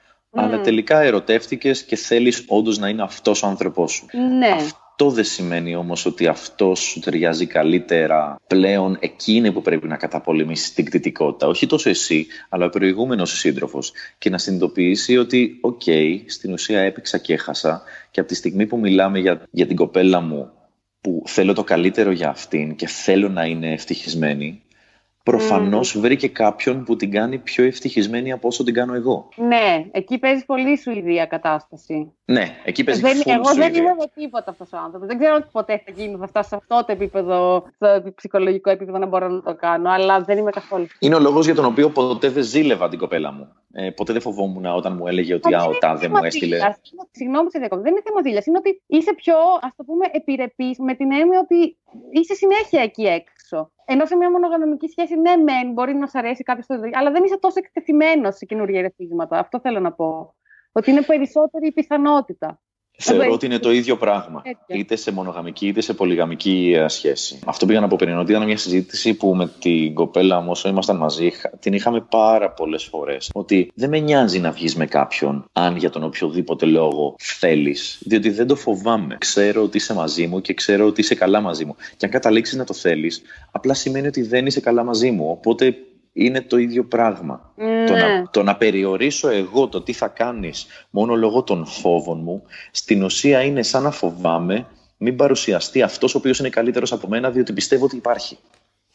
αλλά τελικά ερωτεύτηκες και θέλεις όντως να είναι αυτός ο άνθρωπός σου. Ναι. Αυτό δεν σημαίνει όμως ότι αυτό σου ταιριάζει καλύτερα. Πλέον εκείνη που πρέπει να καταπολεμήσει την κριτικότητα. Όχι τόσο εσύ, αλλά ο προηγούμενος σύντροφος. Και να συνειδητοποιήσει ότι, οκ, okay, στην ουσία έπαιξα και έχασα. Και από τη στιγμή που μιλάμε για, για την κοπέλα μου, που θέλω το καλύτερο για αυτήν και θέλω να είναι ευτυχισμένη. Προφανώς mm. βρήκε κάποιον που την κάνει πιο ευτυχισμένη από όσο την κάνω εγώ. Ναι, εκεί παίζει πολύ Σουηδία κατάσταση. Ναι, εκεί παίζει πολύ Σουηδία. Εγώ δεν είμαι με τίποτα αυτός ο άνθρωπος. Δεν ξέρω ότι ποτέ θα γίνει, θα φτάσω σε αυτό το επίπεδο, στο ψυχολογικό επίπεδο να μπορώ να το κάνω, αλλά δεν είμαι καθόλου. Είναι ο λόγος για τον οποίο ποτέ δεν ζήλευα την κοπέλα μου. Ε, ποτέ δεν φοβόμουν όταν μου έλεγε ότι α, ο τάδε μου έστειλε. Συγγνώμη, δεν είναι θέμα δίλας. Είναι ότι είσαι πιο, ας το πούμε, επιρρεπής με την έννοια ότι είσαι συνέχεια εκεί έξω. Ενώ σε μια μονογαμική σχέση, ναι, μεν μπορεί να σου αρέσει κάποιο το δίκιο, αλλά δεν είσαι τόσο εκτεθειμένος σε καινούργια ερεθίσματα. Αυτό θέλω να πω. Ότι είναι περισσότερη η πιθανότητα. Θεωρώ ότι είναι το ίδιο πράγμα. Έτσι. Είτε σε μονογαμική είτε σε πολυγαμική σχέση. Αυτό πήγα να πω πριν, ότι ήταν μια συζήτηση που με την κοπέλα μου, όσο ήμασταν μαζί, την είχαμε πάρα πολλές φορές. Ότι δεν με νοιάζει να βγεις με κάποιον, αν για τον οποιοδήποτε λόγο θέλεις. Διότι δεν το φοβάμαι. Ξέρω ότι είσαι μαζί μου και ξέρω ότι είσαι καλά μαζί μου. Και αν καταλήξεις να το θέλεις, απλά σημαίνει ότι δεν είσαι καλά μαζί μου. Οπότε. Είναι το ίδιο πράγμα. Ναι. Το, να, το να περιορίσω εγώ το τι θα κάνεις μόνο λόγω των φόβων μου, στην ουσία είναι σαν να φοβάμαι μην παρουσιαστεί αυτός ο οποίος είναι καλύτερος από μένα, διότι πιστεύω ότι υπάρχει.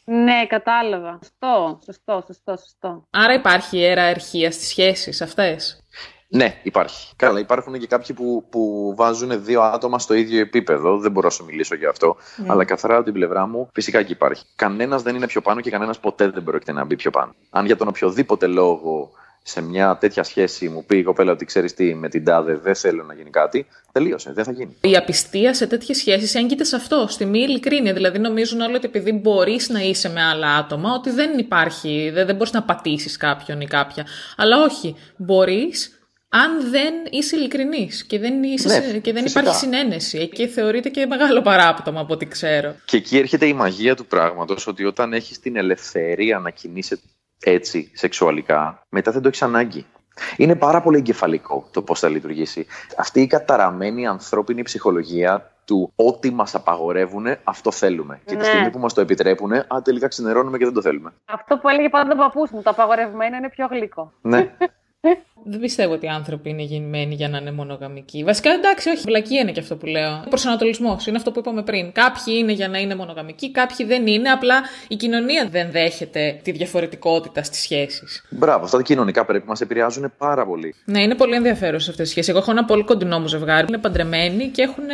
Ναι, κατάλαβα. Σωστό, σωστό, σωστό, σωστό. Άρα υπάρχει ιεραρχία στις σχέσεις αυτές. Ναι, υπάρχει. Καλά, υπάρχουν και κάποιοι που, που βάζουν δύο άτομα στο ίδιο επίπεδο. Δεν μπορώ να σου μιλήσω για αυτό. Mm. Αλλά καθαρά από την πλευρά μου, φυσικά και υπάρχει. Κανένας δεν είναι πιο πάνω και κανένας ποτέ δεν πρόκειται να μπει πιο πάνω. Αν για τον οποιοδήποτε λόγο σε μια τέτοια σχέση μου πει η κοπέλα ότι ξέρεις τι, με την τάδε δεν θέλω να γίνει κάτι, τελείωσε, δεν θα γίνει. Η απιστία σε τέτοιες σχέσεις έγκυται σε αυτό, στη μη ειλικρίνεια. Δηλαδή, νομίζουν όλοι ότι επειδή μπορείς να είσαι με άλλα άτομα, ότι δεν υπάρχει, δεν, δεν μπορείς να πατήσεις κάποιον ή κάποια. Αλλά όχι, μπορείς. Αν δεν είσαι ειλικρινής και δεν, είσαι, ναι, και δεν υπάρχει συνένεση, εκεί θεωρείται και μεγάλο παράπτωμα από ό,τι ξέρω. Και εκεί έρχεται η μαγεία του πράγματος, ότι όταν έχεις την ελευθερία να κινείσαι έτσι σεξουαλικά, μετά δεν το έχεις ανάγκη. Είναι πάρα πολύ εγκεφαλικό το πώς θα λειτουργήσει. Αυτή η καταραμένη ανθρώπινη ψυχολογία του ό,τι μας απαγορεύουν, αυτό θέλουμε. Και ναι. Τη στιγμή που μας το επιτρέπουν, α, τελικά ξενερώνουμε και δεν το θέλουμε. Αυτό που έλεγε πάντα ο παππούς μου, το απαγορευμένο είναι πιο γλυκό. Ναι. Δεν πιστεύω ότι οι άνθρωποι είναι γεννημένοι για να είναι μονογαμικοί. Βασικά, εντάξει, όχι. Βλακία είναι και αυτό που λέω. Προσανατολισμός. Είναι αυτό που είπαμε πριν. Κάποιοι είναι για να είναι μονογαμικοί, κάποιοι δεν είναι. Απλά η κοινωνία δεν δέχεται τη διαφορετικότητα στις σχέσεις. Μπράβο. Αυτά τα κοινωνικά πρέπει να μας επηρεάζουν πάρα πολύ. Ναι, είναι πολύ ενδιαφέρουσε αυτές οι σχέσεις. Εγώ έχω ένα πολύ κοντινό μου ζευγάρι. Είναι παντρεμένοι και έχουν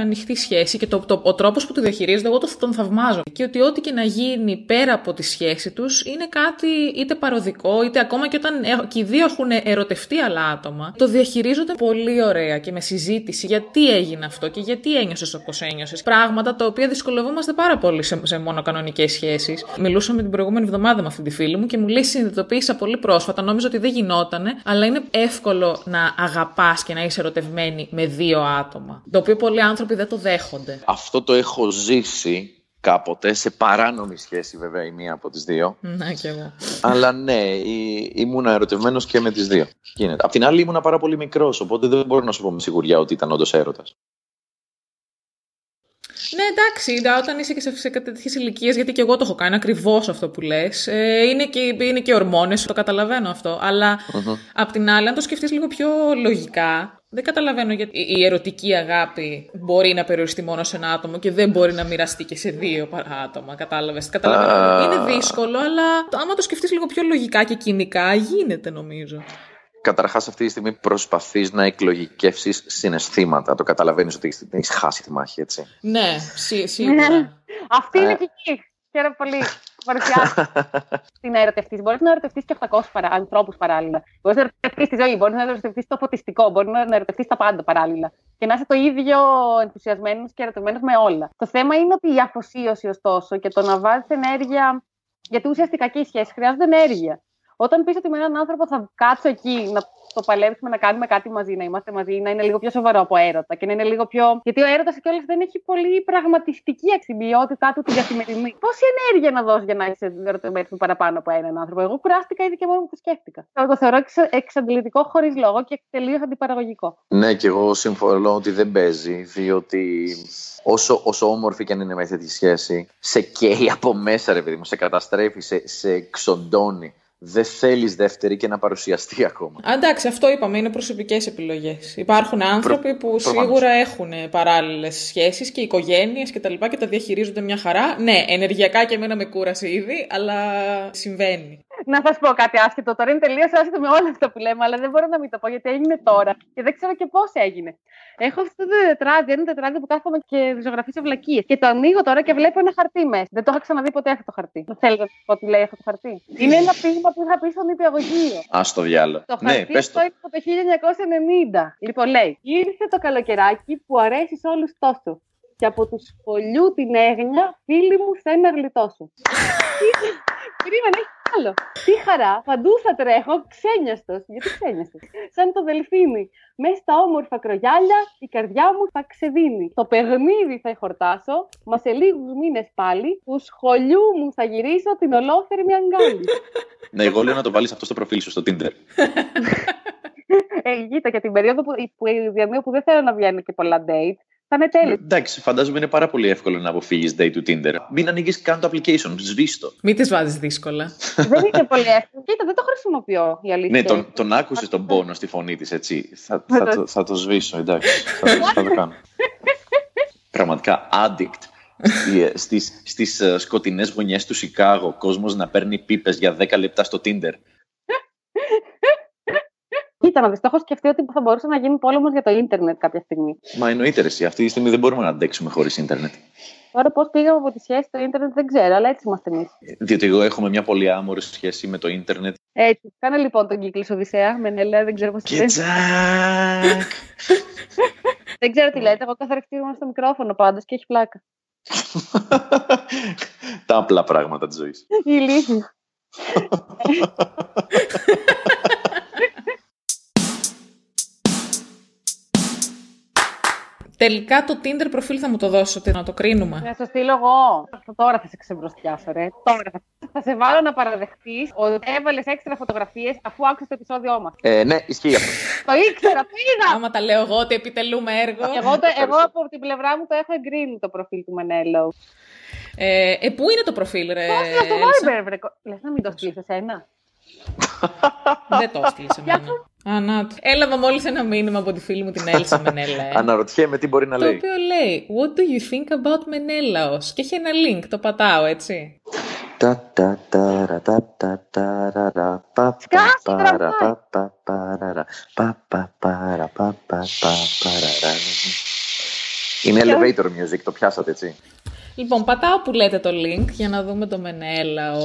ανοιχτή σχέση. Και το, το, ο τρόπος που τη διαχειρίζονται, εγώ τον θαυμάζω. Και ότι ό,τι και να γίνει πέρα από τη σχέση τους είναι κάτι είτε παροδικό, είτε ακόμα και όταν και οι δύο έχουν ερωτευτεί άλλα άτομα, το διαχειρίζονται πολύ ωραία και με συζήτηση γιατί έγινε αυτό και γιατί ένιωσες όπως ένιωσες. Πράγματα τα οποία δυσκολευόμαστε πάρα πολύ σε, σε μονοκανονικές σχέσεις. Μιλούσα με την προηγούμενη εβδομάδα με αυτή τη φίλη μου και μου λέει: συνειδητοποίησα πολύ πρόσφατα, νόμιζα ότι δεν γινότανε, αλλά είναι εύκολο να αγαπάς και να είσαι ερωτευμένη με δύο άτομα. Το οποίο πολλοί άνθρωποι δεν το δέχονται. Αυτό το έχω ζήσει. Κάποτε, σε παράνομη σχέση βέβαια η μία από τις δύο. Να και εγώ. Αλλά ναι, ή, ήμουν ερωτευμένος και με τις δύο. Γίνεται. Απ' την άλλη ήμουν πάρα πολύ μικρός, οπότε δεν μπορώ να σου πω με σιγουριά ότι ήταν όντως έρωτας. Ναι, εντάξει, όταν είσαι και σε τέτοιες ηλικίες, γιατί και εγώ το έχω κάνει ακριβώς αυτό που λες. Ε, είναι, και, είναι και ορμόνες, το καταλαβαίνω αυτό. Αλλά mm-hmm. απ' την άλλη, αν το σκεφτείς λίγο πιο λογικά. Δεν καταλαβαίνω γιατί η ερωτική αγάπη μπορεί να περιοριστεί μόνο σε ένα άτομο και δεν μπορεί να μοιραστεί και σε δύο άτομα. Κατάλαβες. Καταλαβαίνω. Είναι δύσκολο, αλλά άμα το σκεφτείς λίγο πιο λογικά και κοινικά, γίνεται νομίζω. Καταρχάς, αυτή τη στιγμή προσπαθείς να εκλογικεύσεις συναισθήματα. Το καταλαβαίνεις ότι έχεις χάσει τη μάχη, έτσι. Ναι, σίγουρα. Αυτή είναι η Κική. Χαίρομαι πολύ. Τι να ερωτευτείς. Μπορείς να ερωτευτείς και οκτακόσιους παρα... ανθρώπους παράλληλα. Μπορείς να ερωτευτείς τη ζωή, μπορείς να ερωτευτείς το φωτιστικό, μπορείς να ερωτευτείς τα πάντα παράλληλα. Και να είσαι το ίδιο ενθουσιασμένος και ερωτευμένος με όλα. Το θέμα είναι ότι η αφοσίωση, ωστόσο, και το να βάζεις ενέργεια. Γιατί ουσιαστικά και οι σχέσεις χρειάζονται ενέργεια. Όταν πεις ότι με έναν άνθρωπο θα κάτσω εκεί να το παλέψουμε, να κάνουμε κάτι μαζί, να είμαστε μαζί, να είναι λίγο πιο σοβαρό από έρωτα και να είναι λίγο πιο. Γιατί ο έρωτας κιόλας δεν έχει πολύ πραγματιστική αξιμπιότητά του την καθημερινή. Πόση ενέργεια να δώσει για να είσαι ερωτευμένος παραπάνω από έναν άνθρωπο. Εγώ κουράστηκα ήδη και μόνο που το σκέφτηκα. Το θεωρώ εξαντλητικό χωρίς λόγο και τελείως αντιπαραγωγικό. Ναι, και εγώ συμφωνώ ότι δεν παίζει, διότι όσο, όσο όμορφη και αν είναι μέσα τη σχέση, σε καίει από μέσα, ρε παιδί μου, σε καταστρέφει, σε, σε ξοντώνει. Δεν θέλεις δεύτερη και να παρουσιαστεί ακόμα. Αντάξει, αυτό είπαμε, είναι προσωπικές επιλογές. Υπάρχουν άνθρωποι Προ... που προφανώς. Σίγουρα έχουν παράλληλες σχέσεις και οικογένειες και τα λοιπά και τα διαχειρίζονται μια χαρά. Ναι, ενεργειακά και εμένα με κούρασε ήδη, αλλά συμβαίνει. Να σας πω κάτι άσχετο. Τώρα είναι τελείως άσχετο με όλα αυτά που λέμε, αλλά δεν μπορώ να μην το πω γιατί έγινε τώρα. Και δεν ξέρω και πώς έγινε. Έχω αυτό το τετράδιο, ένα τετράδιο που κάθομαι και ζωγραφίζω βλακίες. Και το ανοίγω τώρα και βλέπω ένα χαρτί μέσα. Δεν το είχα ξαναδεί ποτέ αυτό το χαρτί. Δεν θέλετε να σας πω τι λέει αυτό το χαρτί. Είναι ένα πείσμα που είχα πει στον νηπιαγωγείο. Α, το διάλογο. Το χαρτί ναι, το είπα το χίλια εννιακόσια ενενήντα. Λοιπόν, λέει: ήρθε το καλοκαιράκι που αρέσει σε όλους τόσο. Και από του φωλιού την έγνοια, φίλοι μου, σε ένα γλιτό σου. Περίμενε, έχει άλλο. Τι χαρά, παντού θα τρέχω, ξένιαστος. Γιατί ξένιαστος. Σαν το δελφίνι. Μέσα στα όμορφα κρογιάλια, η καρδιά μου θα ξεδίνει. Το παιχνίδι θα χορτάσω, μα σε λίγους μήνες πάλι, του σχολιού μου θα γυρίσω την ολόφερη μια αγκάλι. Ναι, εγώ λέω να το βάλεις αυτό στο προφίλ σου, στο Tinder. Εγγύητα, για την περίοδο που, που, που δεν θέλω να βγαίνω και πολλά date. Θα είναι τέλειο. Εντάξει, φαντάζομαι είναι πάρα πολύ εύκολο να αποφύγεις date του Tinder. Μην ανοίγεις καν το application, σβήστο. Μην τις βάζεις δύσκολα. Δεν είναι πολύ εύκολο. Κοίτα, δεν το χρησιμοποιώ η αλήθεια. Ναι, τον, τον άκουσες τον πόνο στη φωνή της, έτσι. Θα, θα, θα, το, θα το σβήσω, εντάξει. θα, το, θα το κάνω. Πραγματικά addict. Στις, στις uh, σκοτεινές γωνιές του Σικάγο, κόσμος να παίρνει πίπες για δέκα λεπτά στο Tinder. Κοίτα, να δεις, το έχω σκεφτεί ότι θα μπορούσε να γίνει πόλεμος για το ίντερνετ κάποια στιγμή. Μα εννοείται, εσύ. Αυτή τη στιγμή δεν μπορούμε να αντέξουμε χωρίς ίντερνετ. Τώρα πώς πήγαμε από τη σχέση στο ίντερνετ δεν ξέρω, αλλά έτσι είμαστε εμείς. Διότι εγώ έχουμε μια πολύ άμορφη σχέση με το ίντερνετ. Έτσι. Κάνε λοιπόν τον κύκλο Οδυσσέα, Μενέλαο, δεν ξέρω πώς το λες. Δεν ξέρω τι λέτε. Εγώ καθαρχτίζομαι στο μικρόφωνο πάντως και έχει πλάκα. Τα απλά πράγματα της ζωής. Η λύση. Τελικά το Tinder προφίλ θα μου το δώσετε, να το κρίνουμε. Να το στείλω εγώ. Τώρα θα σε ξεμπροστιάσω, ρε. Τώρα θα σε βάλω να παραδεχτείς ότι έβαλες έξτρα φωτογραφίες αφού άκουσες το επεισόδιό μας. Ε, ναι, ισχύει αυτό. Το ήξερα, το είδα. Άμα τα λέω εγώ ότι επιτελούμε έργο. Εγώ, το, εγώ από την πλευρά μου το έχω εγκρίνει το προφίλ του Μενέλαου. Ε, ε, πού είναι το προφίλ, ρε. Πώς είναι το Viber, βρε. Λες να μην το στείλεις εσένα. Δεν το έστειλες εμένα. Ανάτο. Έλαβα μόλις ένα μήνυμα από τη φίλη μου την Έλισσα Μενέλαο. Αναρωτιέμαι τι μπορεί να το λέει. Το οποίο λέει What do you think about Menelaos? Και έχει ένα link, το πατάω έτσι. Είναι elevator music, το πιάσατε έτσι. Λοιπόν, πατάω που λέτε το link για να δούμε το Μενέλαο.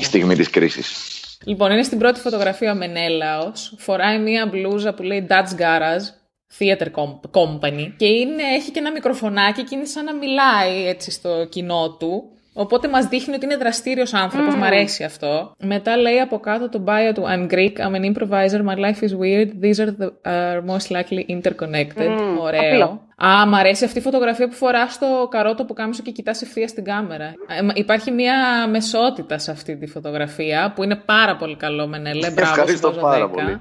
Η στιγμή της κρίσης. Λοιπόν, είναι στην πρώτη φωτογραφία ο Μενέλαος, φοράει μία μπλούζα που λέει Dutch Garage Theater Company και είναι, έχει και ένα μικροφωνάκι και είναι σαν να μιλάει έτσι στο κοινό του, οπότε μας δείχνει ότι είναι δραστήριος άνθρωπος, mm. Μ' αρέσει αυτό. Μετά λέει από κάτω το bio του I'm Greek, I'm an improviser, my life is weird, these are, the, are most likely interconnected. Mm. Ωραίο. Απλό. Α, μ' αρέσει αυτή η φωτογραφία που φορά στο καρότο που κάμισο και κοιτάς ευθεία στην κάμερα. Ε, υπάρχει μια μεσότητα σε αυτή τη φωτογραφία που είναι πάρα πολύ καλό, Μενέλε. Ευχαριστώ πάρα δέκα. Πολύ.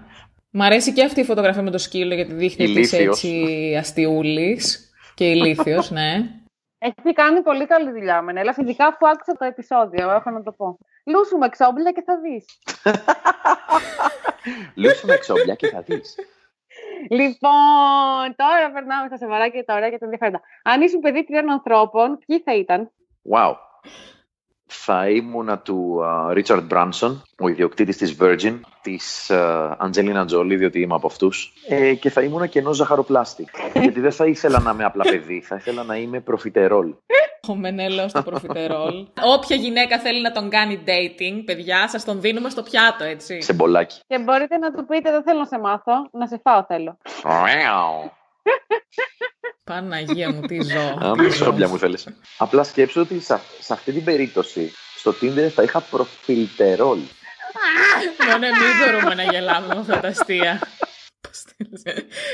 Μ' αρέσει και αυτή η φωτογραφία με το σκύλο γιατί δείχνει της έτσι αστιούλης και ηλίθιος, ναι. Έχει κάνει πολύ καλή δουλειά, Μενέλα, ειδικά αφού άκουσα το επεισόδιο, έχω να το πω. Λούσουμε ξόμπλα και θα δεις. Λούσουμε ξόμπλα και θα δεις. Λοιπόν, τώρα περνάμε στα σοβαρά και τα ωραία και τα ενδιαφέροντα. Αν ήσουν παιδί τριών ανθρώπων, ποιοι θα ήταν? Wow. Θα ήμουνα του Ρίτσαρντ uh, Μπράνσον, ο ιδιοκτήτης της Virgin, της Αντζελίνα uh, Τζόλι, διότι είμαι από αυτούς, ε, και θα ήμουνα και ενός ζαχαροπλάστη. Γιατί δεν θα ήθελα να είμαι απλά παιδί, θα ήθελα να είμαι προφιτερόλ. Ο Μενέλαος στο προφιτερόλ. Όποια γυναίκα θέλει να τον κάνει dating, παιδιά, σας τον δίνουμε στο πιάτο, έτσι. Σε μπολάκι. Και μπορείτε να του πείτε, δεν θέλω να σε μάθω, να σε φάω θέλω. Παναγία μου, τι ζω. Τι ζώπια μου θέλεις. Απλά σκέψου ότι σε αυτή την περίπτωση στο Tinder θα είχα προφιλτερόλ. Μόνο εμείς μπορούμε να γελάμε με αυτά τα αστεία.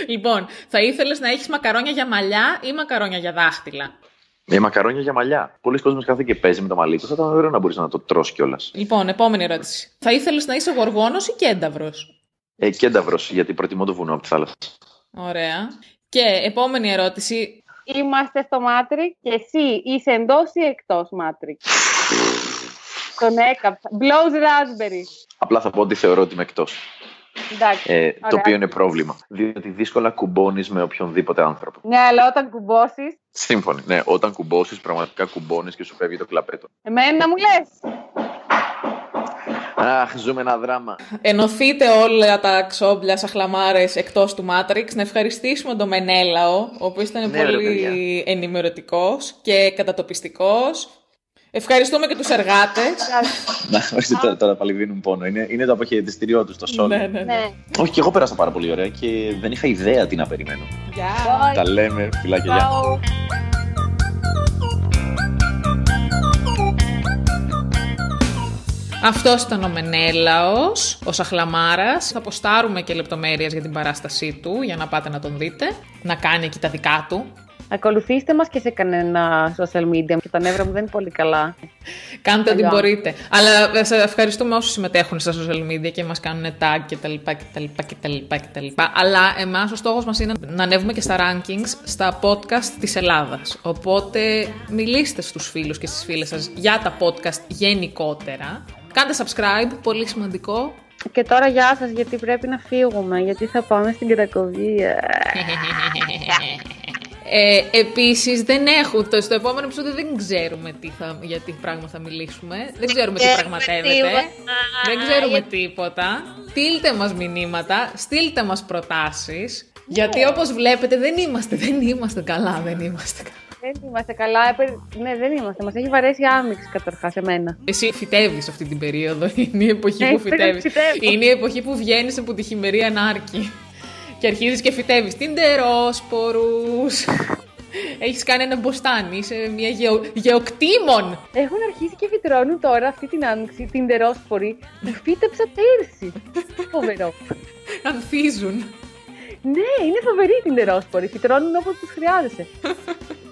Λοιπόν, θα ήθελες να έχεις μακαρόνια για μαλλιά ή μακαρόνια για δάχτυλα? Ε, μακαρόνια για μαλλιά. Πολλοί κόσμοι κάθεται και παίζει με τα μαλλί του. Θα ήταν ωραίο να μπορείς να το τρως κιόλας. Λοιπόν, επόμενη ερώτηση. Θα ήθελες να είσαι γοργόνος ή κένταυρος? Ε, κένταυρος, γιατί προτιμώ το βουνό από τη θάλασσα. Ωραία. Και επόμενη ερώτηση. Είμαστε στο Μάτρικ και εσύ είσαι εντός ή εκτός Μάτρικ? Τον έκαψα. Blows raspberry. Απλά θα πω ότι θεωρώ ότι είμαι εκτός. Εντάξει, ε, το οποίο είναι πρόβλημα. Διότι δύσκολα κουμπώνεις με οποιονδήποτε άνθρωπο. Ναι, αλλά όταν κουμπώσεις. Σύμφωνοι. Ναι, όταν κουμπώσεις, πραγματικά κουμπώνεις και σου φεύγει το κλαπέτο. Εμένα μου λες. Αχ, ζούμε ένα δράμα. Ενωθείτε όλα τα ξόμπλια σαχλαμάρες εκτός του Μάτριξ. Να ευχαριστήσουμε τον Μενέλαο, ο οποίος ήταν ναι, πολύ ενημερωτικός και κατατοπιστικός. Ευχαριστούμε και τους εργάτες. Να, τώρα πάλι δίνουν πόνο. Είναι, είναι το αποχαιρετιστήριό τους, το σόλ. Ναι, ναι, ναι. Όχι, και εγώ πέρασα πάρα πολύ ωραία και δεν είχα ιδέα τι να περιμένω. Yeah. Τα λέμε, φιλάκια, γεια. Αυτός ήταν ο Μενέλαος, ο Σαχλαμάρας. Θα ποστάρουμε και λεπτομέρειες για την παράστασή του, για να πάτε να τον δείτε, να κάνει εκεί τα δικά του. Ακολουθήστε μας και σε κανένα social media, και τα νεύρα μου δεν είναι πολύ καλά. Κάντε ό,τι μπορείτε. Αλλά ευχαριστούμε όσους συμμετέχουν στα social media και μας κάνουν tag κτλ. Αλλά εμάς ο στόχος μας είναι να ανέβουμε και στα rankings στα podcast της Ελλάδας. Οπότε μιλήστε στους φίλους και στις φίλες σας για τα podcast γενικότερα. Κάντε subscribe, πολύ σημαντικό. Και τώρα γεια σας, γιατί πρέπει να φύγουμε, γιατί θα πάμε στην κατακοβία. Ε, επίσης δεν έχω, στο επόμενο επεισόδιο δεν ξέρουμε τι θα, για τι πράγμα θα μιλήσουμε. Δεν ξέρουμε τι πραγματεύεται. Δεν ξέρουμε τίποτα. Στείλτε μας μηνύματα, στείλτε μας προτάσεις. Γιατί όπως βλέπετε δεν είμαστε, δεν είμαστε καλά, δεν είμαστε καλά. Δεν είμαστε καλά, ναι, δεν είμαστε. Μας έχει βαρέσει άμυξη καταρχάς εμένα. Εσύ φυτεύεις αυτή την περίοδο, είναι η εποχή που φυτεύεις. Είναι η εποχή που βγαίνεις από τη χειμερή ανάρκη. Και αρχίζεις και φυτεύεις τιντερόσπορους. Έχεις κάνει ένα μποστάνι, είσαι μια γεω... γεωκτήμων. Έχουν αρχίσει και φυτρώνουν τώρα αυτή την άνοιξη, τιντερόσποροι. Που φύτεψα πέρσι. Φοβερό. Ανθίζουν. Ναι, είναι φοβεροί οι τιντερόσποροι. Φυτρώνουν όπως τους χρειάζεσαι.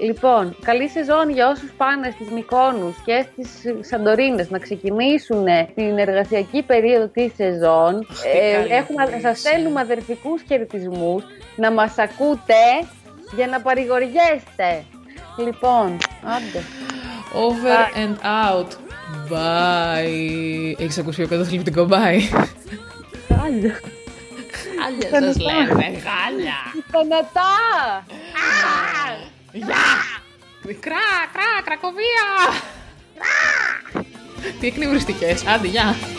Λοιπόν, καλή σεζόν για όσους πάνε στις Μυκόνους και στις Σαντορίνες να ξεκινήσουν την εργασιακή περίοδο της σεζόν. Ε, έχουμε, σας στέλνουμε αδερφικούς χαιρετισμούς, να μας ακούτε για να παρηγοριέστε. Λοιπόν, άντε. Over bye. And out. Bye. Έχεις ακούσει ο καταθλιπτικό bye? Χάλια. Χάλια σας λέμε, χάλια. Θανατά. Γεια! Κρά, κρά, Κρακοβία! Τι εκνευριστικές, άντε γεια!